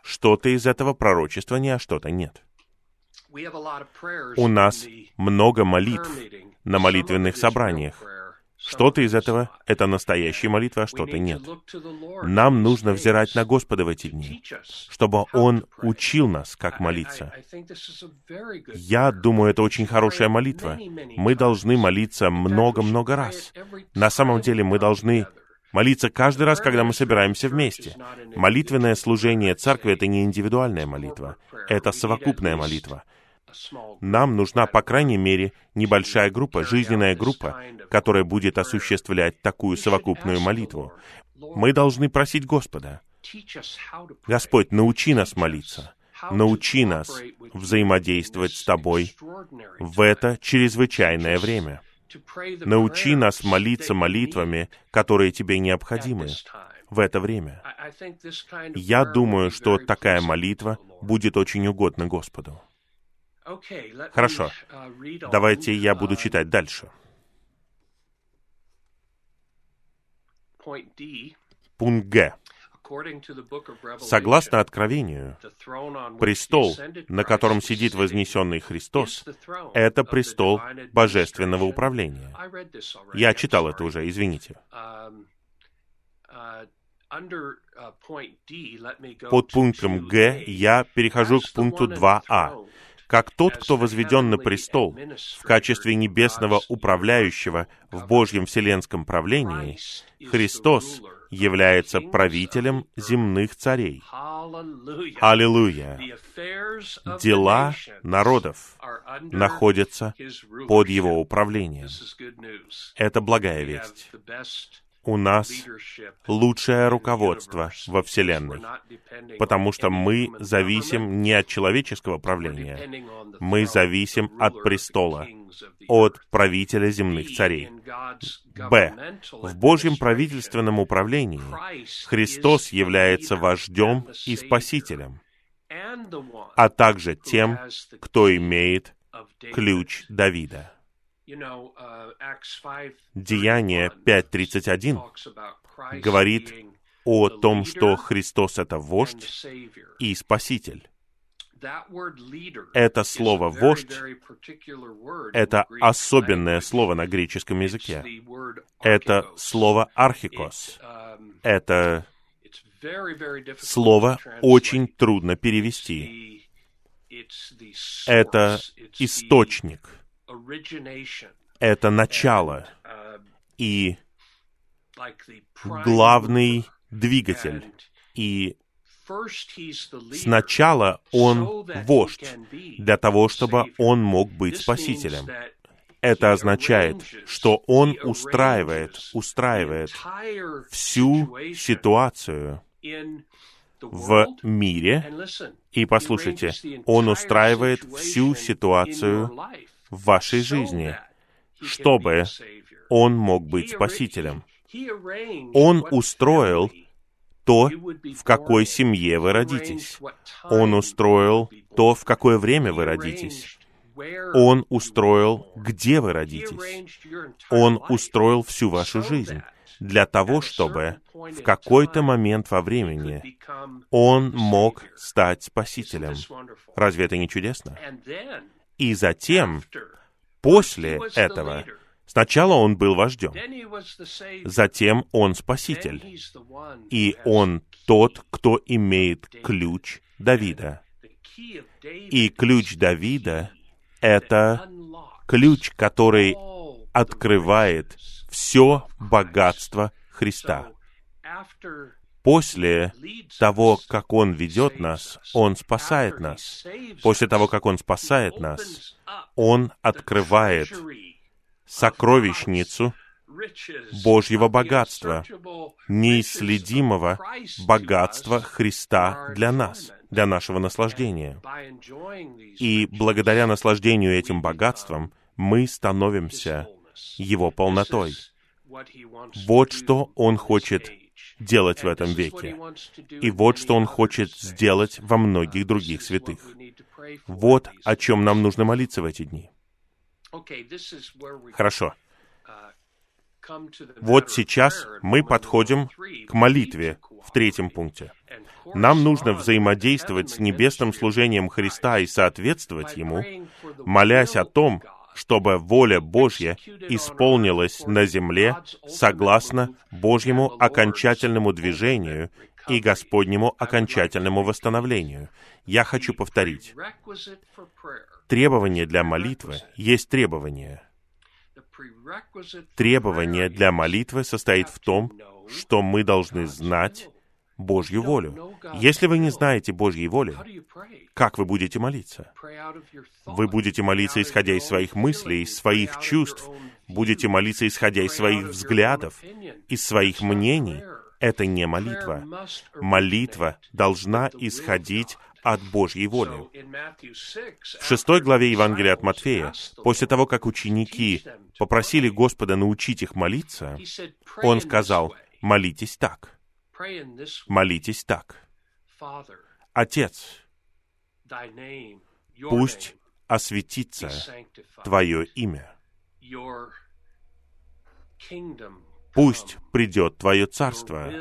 Что-то из этого пророчествования, а что-то нет. У нас много молитв на молитвенных собраниях. Что-то из этого — это настоящая молитва, а что-то нет. Нам нужно взирать на Господа в эти дни, чтобы Он учил нас, как молиться. Я думаю, это очень хорошая молитва. Мы должны молиться много-много раз. На самом деле, мы должны молиться каждый раз, когда мы собираемся вместе. Молитвенное служение церкви — это не индивидуальная молитва, это совокупная молитва. Нам нужна, по крайней мере, небольшая группа, жизненная группа, которая будет осуществлять такую совокупную молитву. Мы должны просить Господа: «Господь, научи нас молиться, научи нас взаимодействовать с Тобой в это чрезвычайное время. Научи нас молиться молитвами, которые Тебе необходимы в это время». Я думаю, что такая молитва будет очень угодна Господу. Хорошо. Давайте я буду читать дальше. Пункт Г. Согласно Откровению, престол, на котором сидит вознесенный Христос, это престол божественного управления. Я читал это уже, извините. Под пунктом Г я перехожу к пункту 2А. Как тот, кто возведен на престол в качестве небесного управляющего в Божьем вселенском правлении, Христос является правителем земных царей. Аллилуйя! Дела народов находятся под его управлением. Это благая весть. У нас лучшее руководство во Вселенной, потому что мы зависим не от человеческого правления, мы зависим от престола, от правителя земных царей. Б. В Божьем правительственном управлении Христос является вождем и спасителем, а также тем, кто имеет ключ Давида. Деяния 5:31 говорит о том, что Христос — это вождь и спаситель. Это слово «вождь» — это особенное слово на греческом языке. Это слово «архикос». Это слово очень трудно перевести. Это источник, это начало и главный двигатель. И сначала он вождь, для того, чтобы он мог быть спасителем. Это означает, что он устраивает всю ситуацию в мире. И послушайте, он устраивает всю ситуацию в вашей жизни, чтобы он мог быть спасителем. Он устроил то, в какой семье вы родитесь. Он устроил то, в какое время вы родитесь. Он устроил, где вы родитесь. Он устроил всю вашу жизнь для того, чтобы в какой-то момент во времени он мог стать спасителем. Разве это не чудесно? И затем, после этого, сначала он был вождем, затем он спаситель, и он тот, кто имеет ключ Давида. И ключ Давида — это ключ, который открывает все богатство Христа. После того, как Он ведет нас, Он спасает нас. После того, как Он спасает нас, Он открывает сокровищницу Божьего богатства, неисследимого богатства Христа для нас, для нашего наслаждения. И благодаря наслаждению этим богатством мы становимся Его полнотой. Вот что Он хочет делать в этом веке. И вот что Он хочет сделать во многих других святых. Вот о чем нам нужно молиться в эти дни. Хорошо. Вот сейчас мы подходим к молитве в третьем пункте. Нам нужно взаимодействовать с небесным служением Христа и соответствовать Ему, молясь о том, чтобы воля Божья исполнилась на земле согласно Божьему окончательному движению и Господнему окончательному восстановлению. Я хочу повторить. Требование для молитвы есть требование. Требование для молитвы состоит в том, что мы должны знать Божью волю. Если вы не знаете Божьей воли, как вы будете молиться? Вы будете молиться, исходя из своих мыслей, из своих чувств, будете молиться, исходя из своих взглядов, из своих мнений. Это не молитва. Молитва должна исходить от Божьей воли. В 6 главе Евангелия от Матфея, после того, как ученики попросили Господа научить их молиться, Он сказал: «Молитесь так». Молитесь так. «Отец, пусть осветится Твое имя. Пусть придет Твое царство.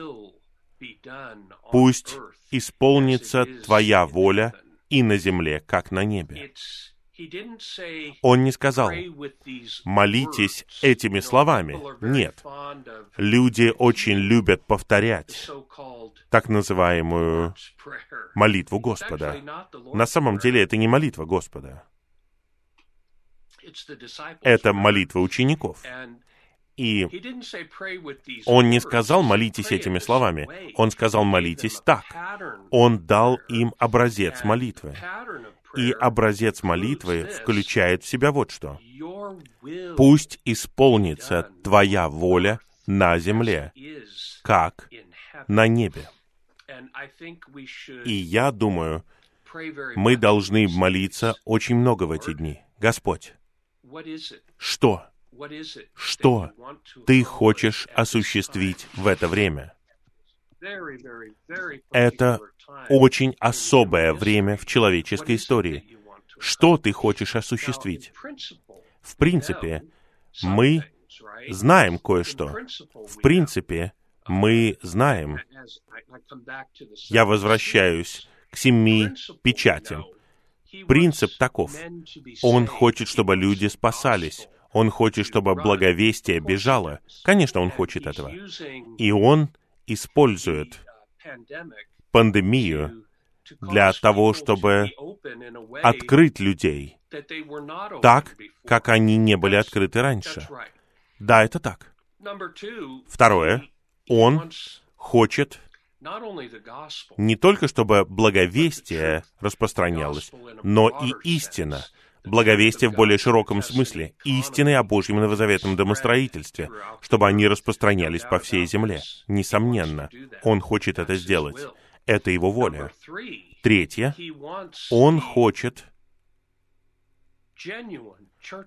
Пусть исполнится Твоя воля и на земле, как на небе». Он не сказал: «Молитесь этими словами». Нет. Люди очень любят повторять так называемую молитву Господа. На самом деле это не молитва Господа. Это молитва учеников. И Он не сказал: «Молитесь этими словами». Он сказал: «Молитесь так». Он дал им образец молитвы. И образец молитвы включает в себя вот что. «Пусть исполнится Твоя воля на земле, как на небе». И я думаю, мы должны молиться очень много в эти дни. «Господь, что? Что Ты хочешь осуществить в это время?» Это очень особое время в человеческой истории. Что Ты хочешь осуществить? В принципе, мы знаем кое-что. В принципе, мы знаем. Я возвращаюсь к 7 печатям. принцип таков. Он хочет, чтобы люди спасались. Он хочет, чтобы благовестие бежало. Конечно, он хочет этого. И он использует пандемию для того, чтобы открыть людей так, как они не были открыты раньше. Да, это так. Второе. Он хочет не только, чтобы благовестие распространялось, но и истина. Благовестие в более широком смысле. Истины о Божьем новозаветном домостроительстве, чтобы они распространялись по всей земле. Несомненно, он хочет это сделать. Это его воля. Третье. Он хочет,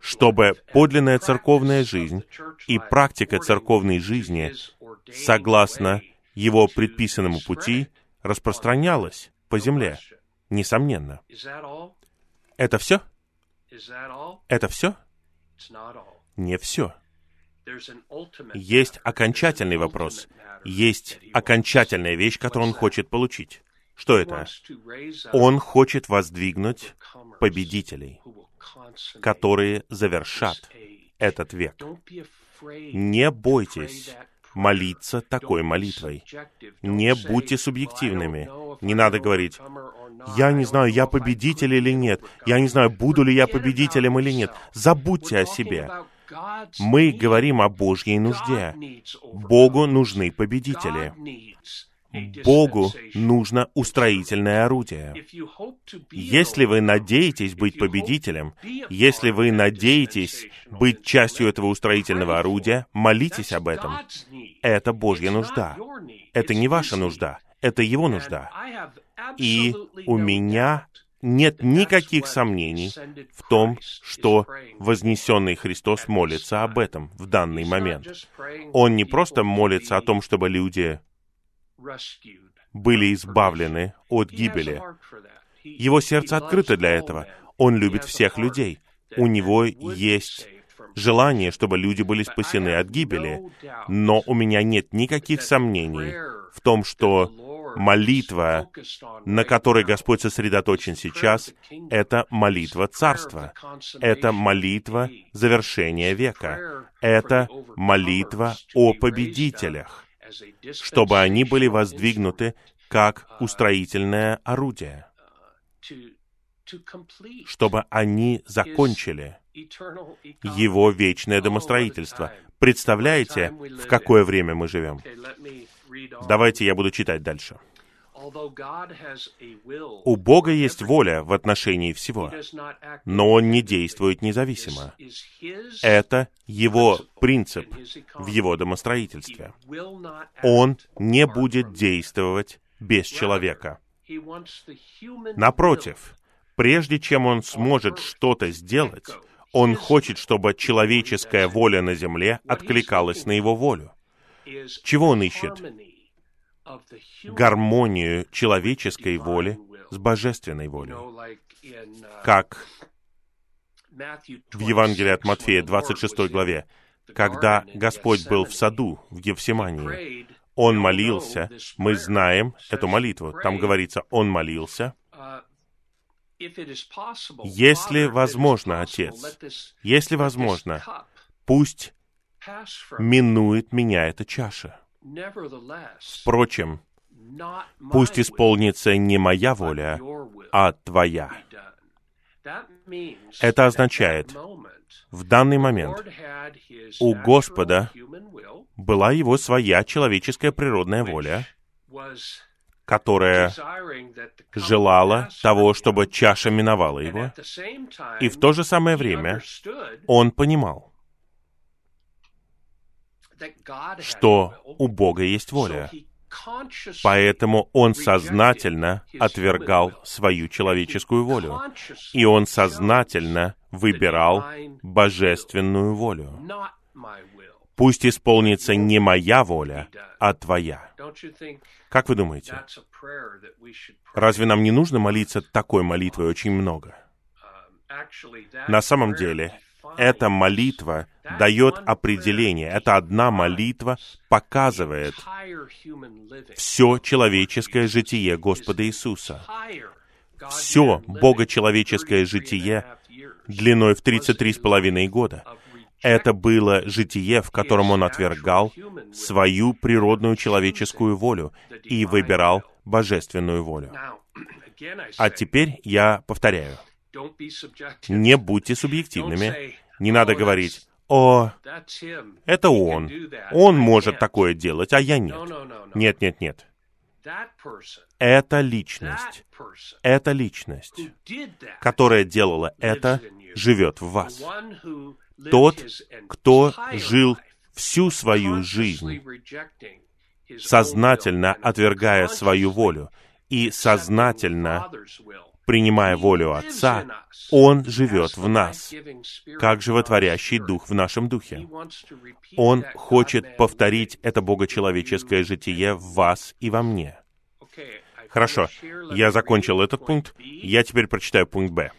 чтобы подлинная церковная жизнь и практика церковной жизни, согласно его предписанному пути, распространялась по земле. Несомненно. Это все? Это все? Не все. Есть окончательный вопрос. Есть окончательная вещь, которую он хочет получить. Что это? Он хочет воздвигнуть победителей, которые завершат этот век. Не бойтесь молиться такой молитвой. Не будьте субъективными. Не надо говорить: «Я не знаю, я победитель или нет. Я не знаю, буду ли я победителем или нет». Забудьте о себе. Мы говорим о Божьей нужде. Богу нужны победители. Богу нужно устроительное орудие. Если вы надеетесь быть победителем, если вы надеетесь быть частью этого устроительного орудия, молитесь об этом. Это Божья нужда. Это не ваша нужда, это Его нужда. И у меня нет никаких сомнений в том, что вознесенный Христос молится об этом в данный момент. Он не просто молится о том, чтобы люди были избавлены от гибели. Его сердце открыто для этого. Он любит всех людей. У него есть желание, чтобы люди были спасены от гибели. Но у меня нет никаких сомнений в том, что молитва, на которой Господь сосредоточен сейчас, это молитва Царства. Это молитва завершения века. Это молитва о победителях, чтобы они были воздвигнуты как устроительное орудие, чтобы они закончили его вечное домостроительство. Представляете, в какое время мы живем? Давайте я буду читать дальше. У Бога есть воля в отношении всего, но Он не действует независимо. Это Его принцип в Его домостроительстве. Он не будет действовать без человека. Напротив, прежде чем Он сможет что-то сделать, Он хочет, чтобы человеческая воля на земле откликалась на Его волю. Чего Он ищет? Гармонию человеческой воли с божественной волей. Как в Евангелии от Матфея, 26 главе, когда Господь был в саду в Гефсимании, Он молился, мы знаем эту молитву, там говорится, Он молился: «Если возможно, Отец, если возможно, пусть минует меня эта чаша. Впрочем, пусть исполнится не моя воля, а Твоя». Это означает, в данный момент у Господа была Его своя человеческая природная воля, которая желала того, чтобы чаша миновала Его, и в то же самое время Он понимал, что у Бога есть воля. Поэтому Он сознательно отвергал свою человеческую волю. И Он сознательно выбирал божественную волю. Пусть исполнится не моя воля, а Твоя. Как вы думаете, разве нам не нужно молиться такой молитвой очень много? На самом деле, эта молитва дает определение. Эта одна молитва показывает все человеческое житие Господа Иисуса. все богочеловеческое житие длиной в 33,5 года. Это было житие, в котором он отвергал свою природную человеческую волю и выбирал божественную волю. А теперь я повторяю. Не будьте субъективными. Не надо говорить: «О, это он может такое делать, а я нет». Нет, нет, нет. Эта личность, которая делала это, живет в вас. Тот, кто жил всю свою жизнь, сознательно отвергая свою волю и сознательно принимая волю Отца, Он живет в нас, как животворящий Дух в нашем Духе. Он хочет повторить это богочеловеческое житие в вас и во мне. Хорошо, я закончил этот пункт, я теперь прочитаю пункт Б.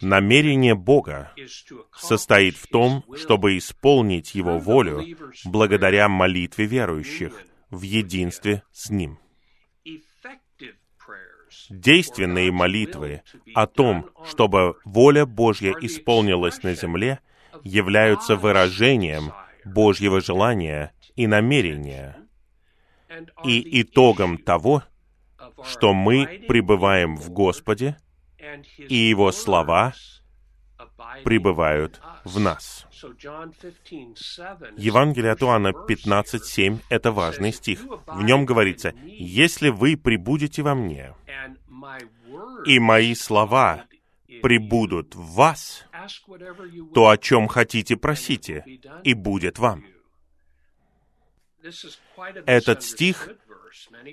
Намерение Бога состоит в том, чтобы исполнить Его волю благодаря молитве верующих в единстве с Ним. Действенные молитвы о том, чтобы воля Божья исполнилась на земле, являются выражением Божьего желания и намерения, и итогом того, что мы пребываем в Господе, и Его слова пребывают в нас. Евангелие от Иоанна 15:7 — это важный стих. В нем говорится: «Если вы пребудете во мне, и мои слова пребудут в вас, то о чем хотите, просите, и будет вам». Этот стих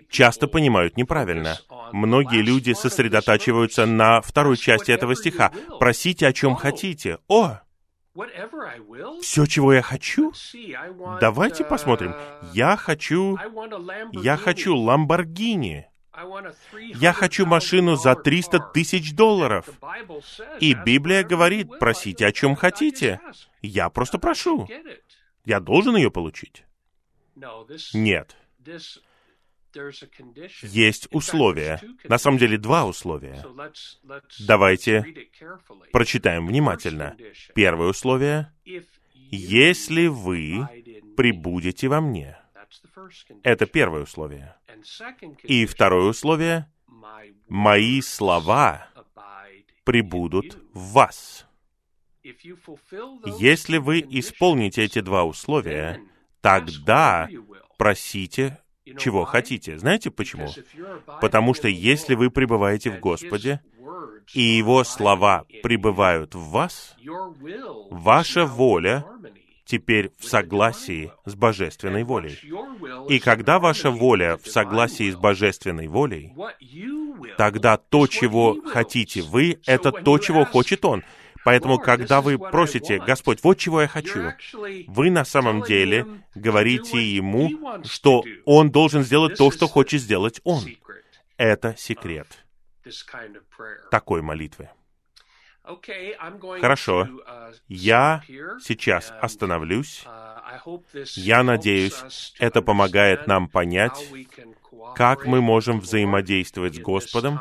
часто понимают неправильно. Многие люди сосредотачиваются на второй части этого стиха. «Просите, о чем хотите». О! Все, чего я хочу? Давайте посмотрим. Я хочу Ламборгини. Я хочу машину за $300 000. И Библия говорит: «Просите, о чем хотите». Я просто прошу. Я должен ее получить. Нет. Есть условия. На самом деле, два условия. Давайте прочитаем внимательно. Первое условие: «Если вы пребудете во мне». Это первое условие. И второе условие: «Мои слова пребудут в вас». Если вы исполните эти два условия, тогда просите, чего хотите. Знаете почему? Потому что если вы пребываете в Господе, и Его слова пребывают в вас, ваша воля теперь в согласии с Божественной волей. И когда ваша воля в согласии с Божественной волей, тогда то, чего хотите вы, это то, чего хочет Он. Поэтому, когда вы просите: «Господь, вот чего я хочу», вы на самом деле говорите Ему, что Он должен сделать то, что хочет сделать Он. Это секрет такой молитвы. Хорошо, я сейчас остановлюсь. Я надеюсь, это помогает нам понять, как мы можем взаимодействовать с Господом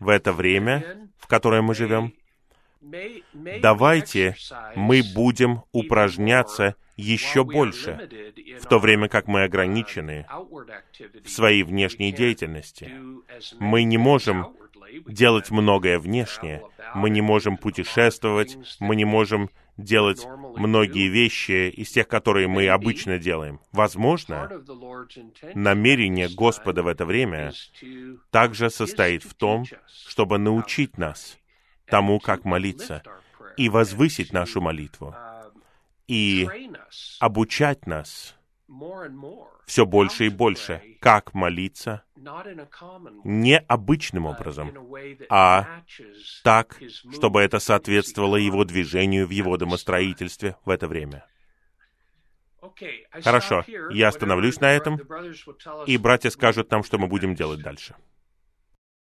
в это время, в которое мы живем. Давайте мы будем упражняться еще больше, в то время как мы ограничены в своей внешней деятельности. Мы не можем делать многое внешнее, мы не можем путешествовать, мы не можем делать многие вещи из тех, которые мы обычно делаем. Возможно, намерение Господа в это время также состоит в том, чтобы научить нас тому, как молиться, и возвысить нашу молитву, и обучать нас все больше и больше, как молиться не обычным образом, а так, чтобы это соответствовало Его движению в Его домостроительстве в это время. Хорошо, я остановлюсь на этом, и братья скажут нам, что мы будем делать дальше.